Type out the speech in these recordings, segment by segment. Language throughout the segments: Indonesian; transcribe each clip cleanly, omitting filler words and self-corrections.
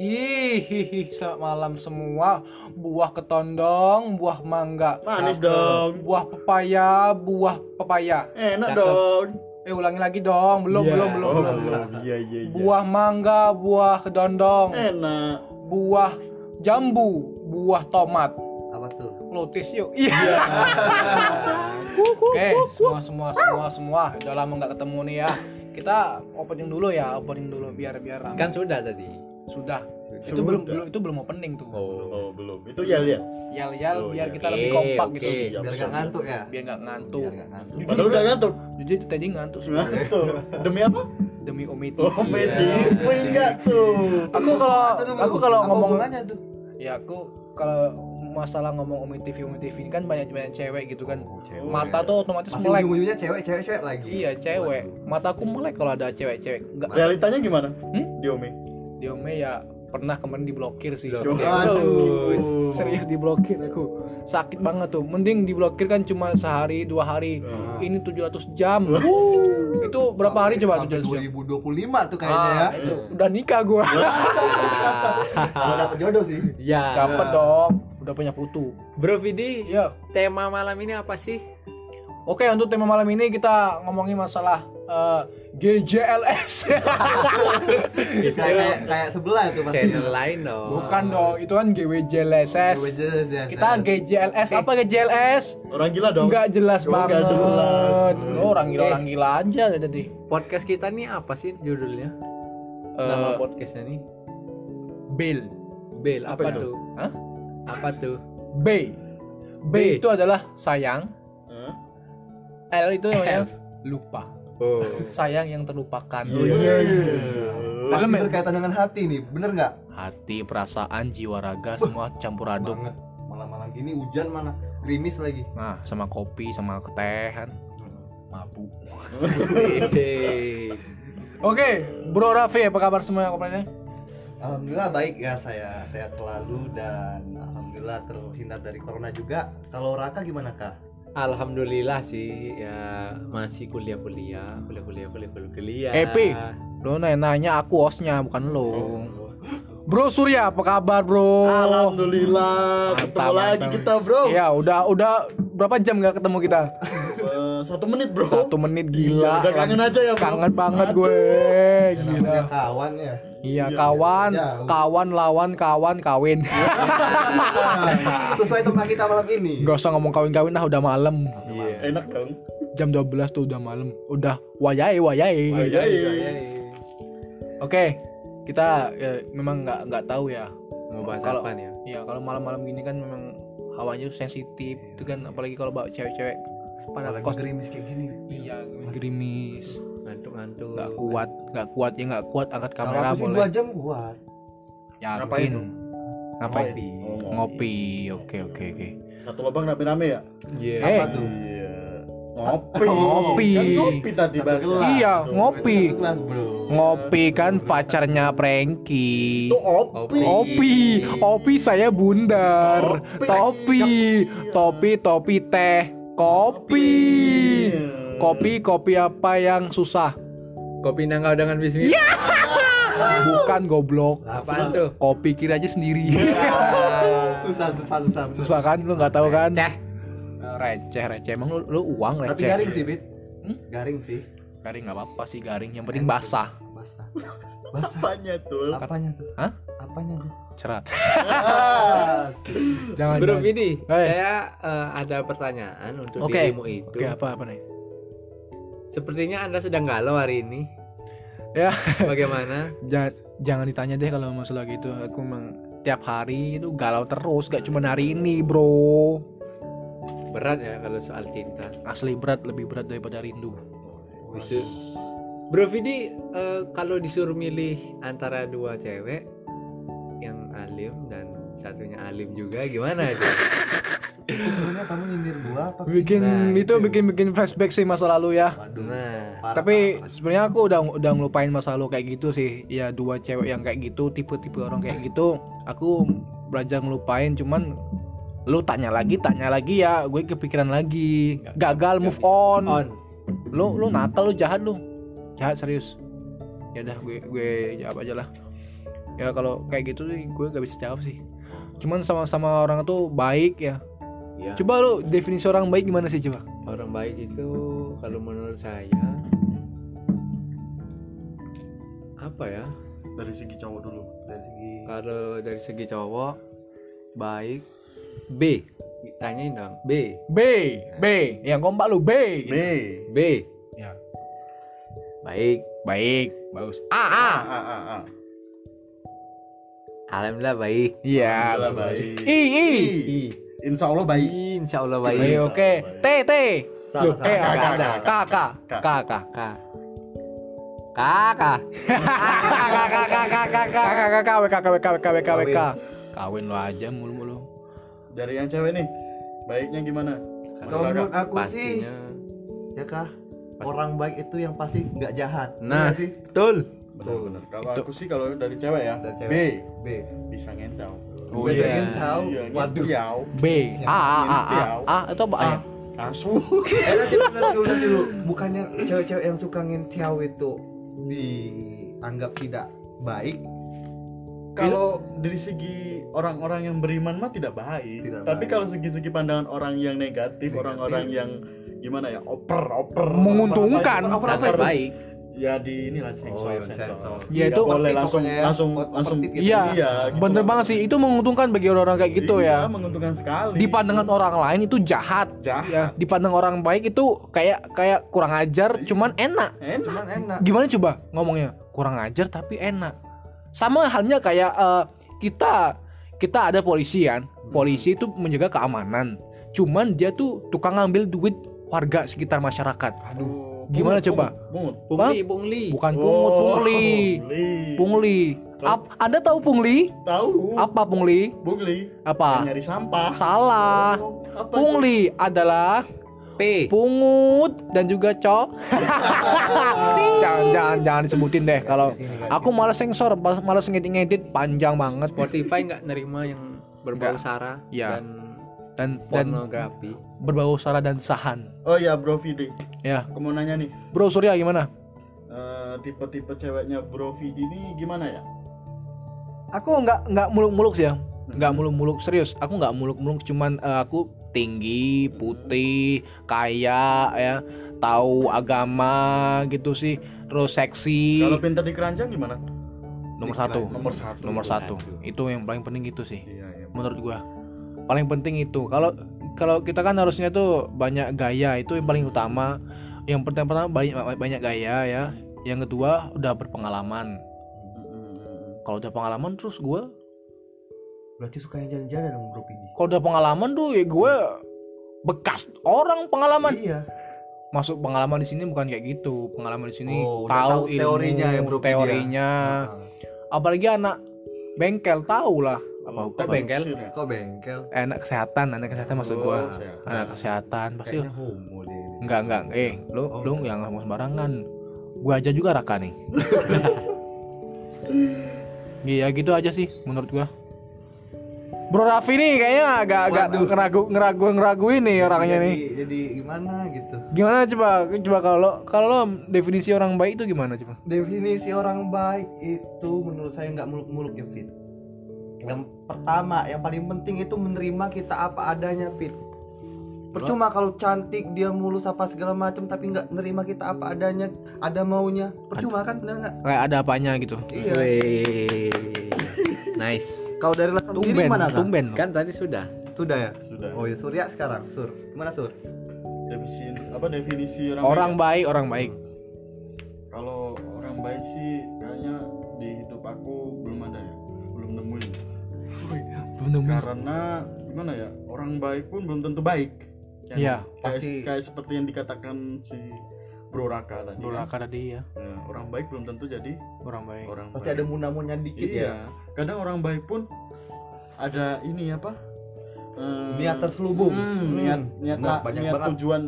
Ih, selamat malam semua. Buah ketondong, buah mangga manis dong. Buah pepaya, enak Cakep. Dong. Ulangi lagi dong. Belum. Yeah. Buah mangga, buah ketondong enak. Buah jambu, buah tomat. Apa tuh? Lotis yuk. Iya. Oke, semua. Udah lama enggak ketemu nih ya. Kita opening dulu biar rame. Kan sudah tadi. Sudah. Itu belum opening tuh. Oh, belum. Itu yel. Biar kita lebih kompak gitu. Biar enggak ngantuk ya. Biar enggak ngantuk. Padahal udah ngantuk. Jadi tadi ngantuk sebenarnya. Demi apa? Demi Omiti. Ingat tuh. Aku kalau ngomongannya tuh. Ya aku kalau masalah ngomong Umi TV ini kan banyak cewek gitu kan. Mata tuh otomatis melek. Ujung-ujungnya cewek lagi. Iya, cewek. Mataku melek kalau ada cewek. Enggak. Realitanya gimana? Di Umi ya pernah kemarin diblokir sih. Aduh. Serius diblokir aku. Sakit banget tuh. Mending diblokir kan cuma sehari, 2 hari. Ini 700 jam. Itu berapa hari coba 700 jam? 2025 tuh kayaknya ya. Itu. Udah nikah gua. Udah dapet jodoh sih. Iya. Dapet dong. Udah punya putu. Bro Vidi, ya. Tema malam ini apa sih? Oke, untuk tema malam ini kita ngomongin masalah GJLS. kayak sebelah itu pasti. Channel lain dong. Bukan dong, itu kan GWJLSS. Kita GJLS, apa GJLS? Orang gila dong. Enggak jelas banget. Orang gila aja tadi. Podcast kita nih apa sih judulnya? Nama podcastnya nih Bel apa tuh? Hah? Apa tuh? B itu adalah sayang. L itu namanya lupa. Sayang yang terlupakan. Iya. Tapi berkaitan dengan hati nih, bener nggak? Hati, perasaan, jiwa, raga, semua campur aduk. Malam-malam gini hujan mana? Gerimis lagi. Nah, sama kopi, sama ketehan. Mabuk. Oke, Bro Raffi, apa kabar semua komplainnya? Alhamdulillah baik ya, saya sehat selalu dan alhamdulillah terhindar dari corona juga. Kalau Raka gimana Kak? Alhamdulillah sih ya, masih kuliah. Epi, lo nanya aku hostnya bukan lo. Bro Surya apa kabar bro? Alhamdulillah ketemu lagi kita bro. Ya udah berapa jam nggak ketemu kita? 1 menit bro. 1 menit gila. Udah kangen aja ya bro. Kangen banget gue. Gila. Kawan ya. Iya kawan lawan kawin. Sesuai tema kita malam ini. Gak usah ngomong kawin lah, udah malam. Iya. Enak dong. Jam 12 tuh udah malam. Udah wayai. Oke, kita memang nggak tahu ya. Mau bahas apa nih? Iya kalau malam-malam gini kan memang hawanya sensitif itu kan, apalagi kalau bawa cewek-cewek. Padahal kos gerimis kayak gini. Iya, gerimis. Ngantuk. Enggak kuat angkat kamera boleh. Kalau aku sih 2 jam kuat. Yakin. Ngapain? Ngopi. Oke. Satu lubang rame-rame ya? Iya. Apa tuh? Ngopi. Kan ngopi tadi bahasnya. Iya, ngopi kan pacarnya Franky. Opi saya bundar. Topi teh. Kopi apa yang susah? Kopi nangka dengan bismillah. Yeah! Bukan goblok. Apaan tuh? Kopi kira aja sendiri. Susah. Susah kan? Lu nggak tahu kan? Receh. Emang lu uang receh. Tapi garing sih Bit. Garing nggak apa-apa sih garing. Yang penting basah. Apanya tuh? Hah? Apanya tuh? Cerat. Jangan. Bro Vidi, saya ada pertanyaan untuk dirimu itu. Oke, apa nih? Sepertinya Anda sedang galau hari ini. Ya. Bagaimana? Jangan ditanya deh kalau masalah gitu. Aku memang tiap hari itu galau terus, gak cuma hari ini, bro. Berat ya kalau soal cinta. Asli berat, lebih berat daripada rindu. Bro Vidi, kalau disuruh milih antara 2 cewek, yang alim dan satunya alim juga, gimana itu? Sebenarnya kamu nyindir gua apa? Bikin flashback sih masa lalu ya. Waduh. Nah, tapi sebenarnya aku udah ngelupain masa lalu kayak gitu sih. Ya 2 cewek yang kayak gitu, tipe-tipe orang kayak gitu, aku belajar ngelupain. Cuman lu tanya lagi ya, gue kepikiran lagi. Gagal move on. Lu nakal, lu jahat serius. Ya udah gue jawab aja lah. Ya kalau kayak gitu sih gue gak bisa jawab sih. Cuman sama-sama orang tuh baik ya. Ya. Coba lu definisi orang baik gimana sih coba? Orang baik itu kalau menurut saya apa ya? Dari segi cowok dulu. Kalau dari segi cowok baik B. Ditanyain dong. B. Yang kompak lu B. Ya. Baik. Bagus. A. Alhamdulillah baik. Iya, baik. I. Insyaallah baik. Oke. T. Loh, K. Kawin lo aja mulu. Dari yang cewek nih. Baiknya gimana? Kalau menurut aku sih ya kah, orang baik itu yang pasti enggak jahat. Nah, betul. Kalau aku sih kalau dari cewek ya, B. Bisa ngentau. Oh iya. Waduh. B. A atau B ya? Asu. Dulu. Bukannya cewek-cewek yang suka ngentiau itu dianggap tidak baik. Kalau dari segi orang-orang yang beriman mah tidak baik. Tapi kalau segi-segi pandangan orang yang negatif, orang-orang yang gimana ya? Oper. Menguntungkan, oper baik. Ya di inilah sensor. Ya itu boleh langsung gitu. Iya, gitu bener banget sih. Itu menguntungkan bagi orang-orang kayak gitu ya. Iya, menguntungkan sekali. Di pandangan orang lain itu jahat. Ya, di pandang orang baik itu kayak kurang ajar cuman enak. Gimana coba ngomongnya? Kurang ajar tapi enak. Sama halnya kayak kita ada polisi kan. Polisi itu menjaga keamanan. Cuman dia tuh tukang ngambil duit warga sekitar masyarakat. Aduh. Gimana coba? Pungli. Bukan pungut, pungli. Anda tahu pungli? Tahu. Apa pungli? Apa? Nyari sampah. Salah. Pungli adalah P. Pungut dan juga co. Jangan disebutin deh kalau aku malas sensor, malas ngedit panjang banget. Spotify enggak nerima yang berbau sara dan pornografi. Berbau sara dan sahan. Oh iya, Bro Vidi. Ya. Aku mau nanya nih. Bro Surya gimana? Tipe-tipe ceweknya Bro Vidi ini gimana ya? Aku enggak muluk-muluk sih ya. Enggak muluk-muluk, serius. Aku enggak muluk-muluk, cuman aku tinggi, putih, kaya ya, tahu agama gitu sih, terus seksi. Kalau pintar di keranjang gimana? Nomor satu. Itu yang paling penting gitu sih. Iya. Menurut gua. Paling penting itu. Kalau kita kan harusnya tuh banyak gaya, itu yang paling utama. Yang pertama banyak gaya ya. Yang kedua udah berpengalaman. Kalau udah pengalaman terus gue berarti suka yang jalan-jalan dong grup ini. Kalau udah pengalaman tuh ya gue bekas orang pengalaman. Iya. Masuk pengalaman di sini bukan kayak gitu. Pengalaman di sini tahu ilmu, teorinya ya grup ini. Teorinya. Apalagi anak bengkel tahu lah. Kok bengkel? Anak kesehatan maksud gua. Anak kesehatan pasti. Enggak. Lu yang ngomong sembarangan. Gua aja juga raka nih. Iya gitu aja sih menurut gua. Bro Raffi nih kayaknya agak ngeraguin nih orangnya nih. Jadi gimana gitu? Gimana coba kalau definisi orang baik itu gimana coba? Definisi orang baik itu menurut saya enggak muluk-muluk ya, Fit. Yang pertama, yang paling penting itu menerima kita apa adanya, Pit. Percuma kalau cantik dia mulus apa segala macam tapi nggak nerima kita apa adanya, ada maunya. Percuma kan, benar nggak? Kayak ada apanya gitu. Iya. Wey. Nice. Kalau dari latar belakang mana kan? Tumben. Kan tadi sudah. Sudah ya? Sudah. Oh ya, Surya sekarang. Sur. Gimana Sur? Definisi orang baik. Kalau orang baik sih kayaknya di hidup aku belum ada ya. Belum nemuin. Karena gimana ya, orang baik pun belum tentu baik. Iya. Kayak seperti yang dikatakan si Bro Raka tadi ya. Orang baik belum tentu jadi orang baik. Pasti ada munamunnya dikit ya. Kadang orang baik pun ada ini apa? Niat terselubung, niat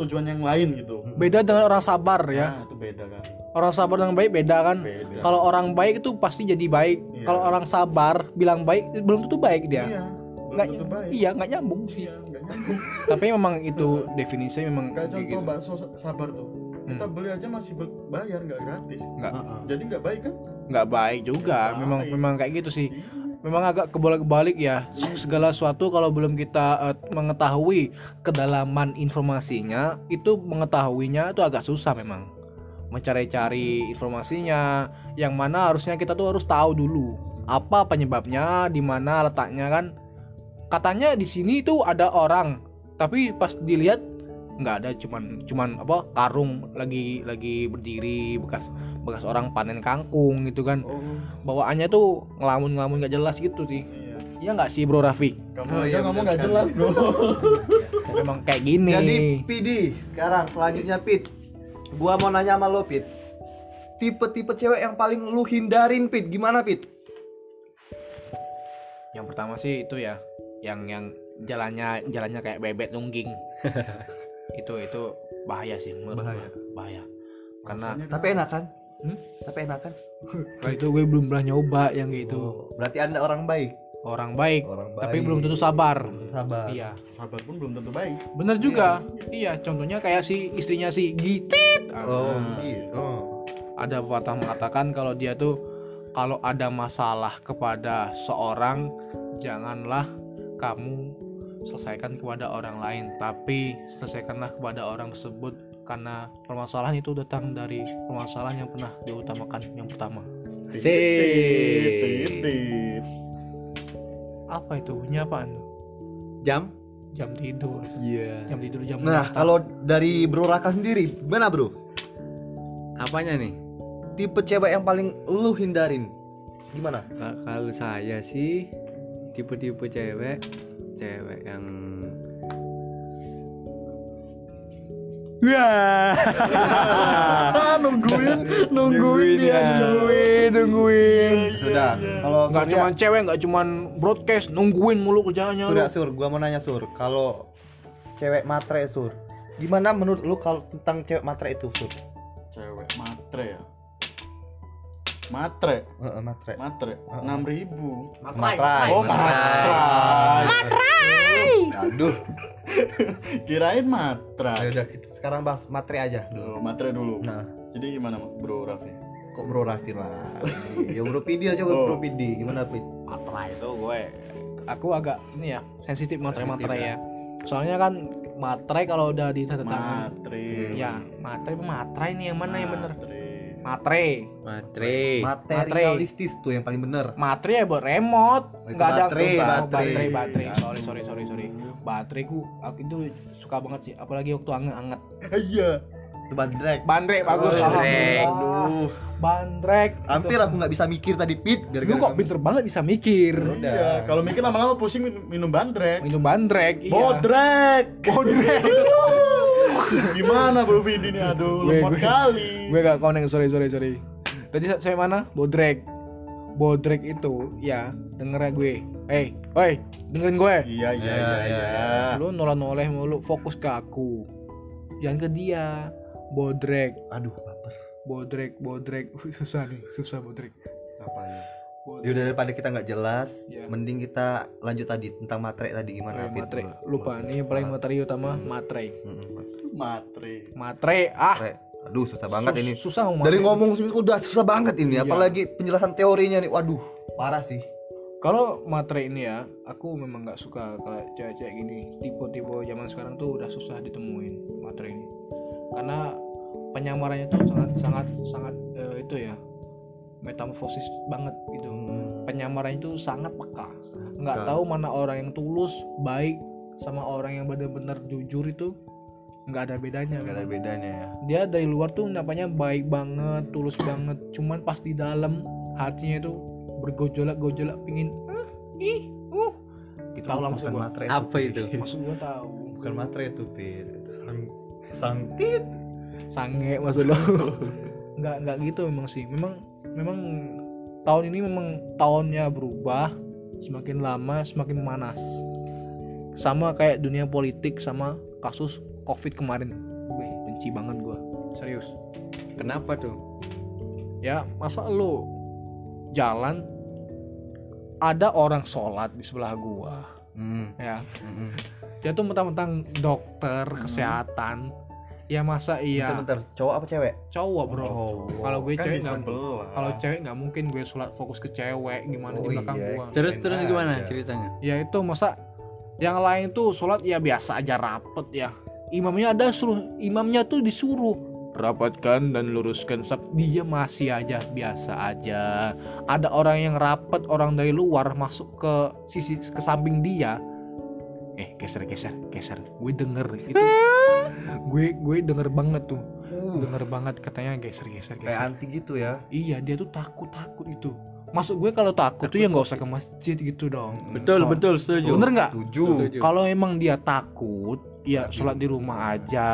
tujuan yang lain gitu. Beda dengan orang sabar ya. Itu beda kan. Orang sabar dengan baik beda kan. Kalau orang baik itu pasti jadi baik. Iya. Kalau orang sabar bilang baik belum tentu baik dia. Iya. Nggak nyambung sih. Tapi memang itu definisinya memang kayak gitu. Contoh bakso sabar tuh. kita beli aja masih bayar, nggak gratis. Jadi nggak baik kan? Nggak baik juga. Gak memang baik. Memang kayak gitu sih. Memang agak kebolak-balik ya. Segala sesuatu kalau belum kita mengetahui kedalaman informasinya, itu mengetahuinya itu agak susah memang. Mencari-cari informasinya, yang mana harusnya kita tuh harus tahu dulu apa penyebabnya, di mana letaknya kan. Katanya di sini tuh ada orang, tapi pas dilihat nggak ada, cuman apa karung lagi berdiri, bekas orang panen kangkung gitu kan. Bawaannya tuh ngelamun nggak jelas gitu sih. Iya nggak sih Bro Raffi? Kamu aja ngomong nggak jelas Bro. Emang kayak gini. Jadi PD sekarang selanjutnya Pit. Gua mau nanya sama lo Pit. Tipe-tipe cewek yang paling lu hindarin Pit, gimana Pit? Yang pertama sih itu ya, yang jalannya kayak bebek nungging. itu bahaya sih menurut gue. Bahaya. Karena tapi enak kan? Tapi enak kan? Itu gue belum pernah nyoba yang gitu. Oh, berarti Anda orang baik. Orang baik. Tapi belum tentu sabar. Iya, sabar pun belum tentu baik. Bener juga. Iya, contohnya kayak si istrinya si Gitit. Ada patah mengatakan kalau dia tuh kalau ada masalah kepada seorang, janganlah kamu selesaikan kepada orang lain, tapi selesaikanlah kepada orang tersebut, karena permasalahan itu datang dari permasalahan yang pernah diutamakan yang pertama. Apa itu bunyinya apaan? Jam tidur. Iya. Yeah. Jam tidur jam. Nah, kalau dari Bro Raka sendiri, mana Bro? Apanya nih? Tipe cewek yang paling lu hindarin? Gimana? Kalau saya sih tipe-tipe cewek yang wah. nungguin dia nungguin. Sudah. Kalau enggak cuma cewek, enggak cuma broadcast, nungguin mulu kerjaannya. Sudah, Sur, gua mau nanya Sur. Kalau cewek matre Sur, gimana menurut lu kalau tentang cewek matre itu Sur? Cewek matre ya? Matre. 6.000. Matrai. Oh, matrai. Aduh. Kirain matrai. Udah, sekarang bahas matrai aja. Matrai dulu. Nah, jadi gimana Bro Raffi? Kok Bro Raffi lah. Ya Bro Pidi aja, Bro Pidi. Gimana Fit? Matrai itu aku agak ini ya, sensitif matrai ya. Soalnya kan matrai kalau udah ditetapkan. Matrai. Ya, matrai nih yang mana yang bener? Matre. Materialistis tuh yang paling bener. Matre ya buat remote. Enggak ada baterai. Sorry. Baterai aku itu suka banget sih, apalagi waktu anget-anget. Iya. Itu bandrek bagus. Aduh. Bandrek. Hampir aku enggak bisa mikir tadi Pit, gara-gara. Lu kok pinter banget bisa mikir. Iya, kalau mikir lama-lama pusing, minum bandrek. Iya. Bodrek. Gimana Bro Vidi ini, aduh lemot kali. Gue gak koneng, sorry. Tadi saya mana? Bodrek itu ya, dengernya gue. Hey, dengerin gue. Iya. Lu noleh mulu, fokus ke aku. Yang ke dia, bodrek. Aduh, baper. Bodrek. Susah bodrek. Apanya? Ya udah, daripada kita nggak jelas, mending kita lanjut tadi tentang materai tadi gimana? Materai, lupa nih yang paling materi utama materai. Aduh susah banget ini. Susah ngomong. Dari ngomong udah susah banget ini, apalagi penjelasan teorinya nih. Waduh, parah sih. Kalau materai ini ya, aku memang nggak suka kalau cewek-cewek gini. Tipe-tipe zaman sekarang tuh udah susah ditemuin materai ini, karena penyamarannya tuh sangat itu ya. Metamorfosis banget gitu. Penyamaran itu sangat peka. Nggak tahu mana orang yang tulus, baik sama orang yang benar-benar jujur itu nggak ada bedanya. Nggak ada bedanya ya. Dia dari luar tuh nampaknya baik banget, tulus banget. Cuman pas di dalam hatinya itu bergojolak, pingin gitu. Tahu langsung gua. Apa itu? Maksud gua tahu. Bukan matre itu, Pit. Itu sangtit. Sange maksud lo. Enggak gitu memang sih. Memang tahun ini memang tahunnya berubah, semakin lama semakin memanas. Sama kayak dunia politik sama kasus Covid kemarin. Gue benci banget gue. Serius. Kenapa tuh? Ya, masa lu jalan ada orang sholat di sebelah gua. Ya. Dia tuh mentang-mentang dokter kesehatan. Ya masa iya. Bentar, cowok apa cewek? Cowok bro. Kalau gue kan cewek nggak. Kalau cewek nggak mungkin gue fokus ke cewek gimana di belakang gua. Terus gimana aja ceritanya? Ya itu masa yang lain tuh sholat ya biasa aja rapet ya. Imamnya tuh disuruh rapatkan dan luruskan saf, dia masih aja biasa aja. Ada orang yang rapet, orang dari luar masuk ke sisi ke samping dia. Geser. Gue denger itu. Gue denger banget tuh. Denger banget katanya geser. Kayak anti gitu ya. Iya, dia tuh takut itu. Maksud gue kalau takut tuh ya enggak usah ke masjid gitu dong. Betul, setuju. Bener enggak? Setuju. Kalau emang dia takut, ya sholat di rumah aja.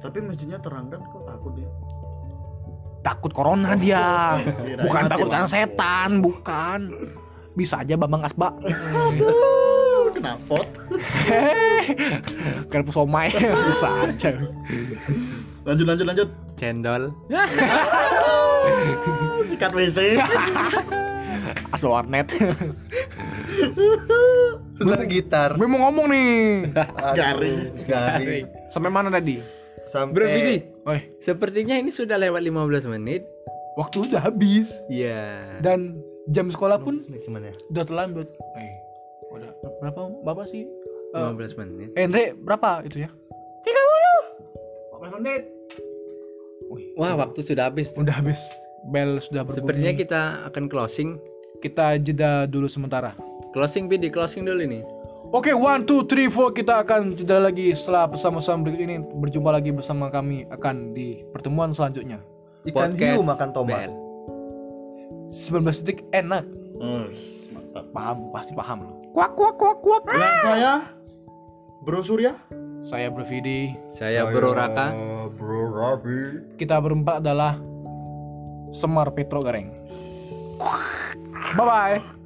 Tapi masjidnya terang kan, kok takut dia? Takut corona dia. Bukan takut kan setan, bukan. Bisa aja Bambang Asba. Kenapot? Kenapa somai? Bisa aja. Lanjut. Cendol. Sikat WC. As warnet. Bener gitar. Gue mau ngomong nih. Garing. Sampai mana tadi? Bro Billy. Sepertinya ini sudah lewat 15 menit. Waktu udah habis. Iya. Dan jam sekolah pun gimana? Udah terlambat. Berapa Bapak sih? 15 menit. Andre, berapa itu ya? 30. 15 menit. Wah, waktu sudah habis. Udah habis. Bel sudah berbunyi. Sepertinya kita akan closing. Kita jeda dulu sementara. Closing Bidi, closing dulu ini. Oke, 1 2 3 4 kita akan jeda lagi setelah bersama-sama berikut ini. Berjumpa lagi bersama kami akan di pertemuan selanjutnya. Ikan hiu makan tomat. 19 detik enak. Mantap. Paham loh. Kuak. Dan saya Bro Surya, saya Bro Fidi, saya Bro Raka, Bro Rabi. Kita berempat adalah Semar Petro Gareng. Bye bye.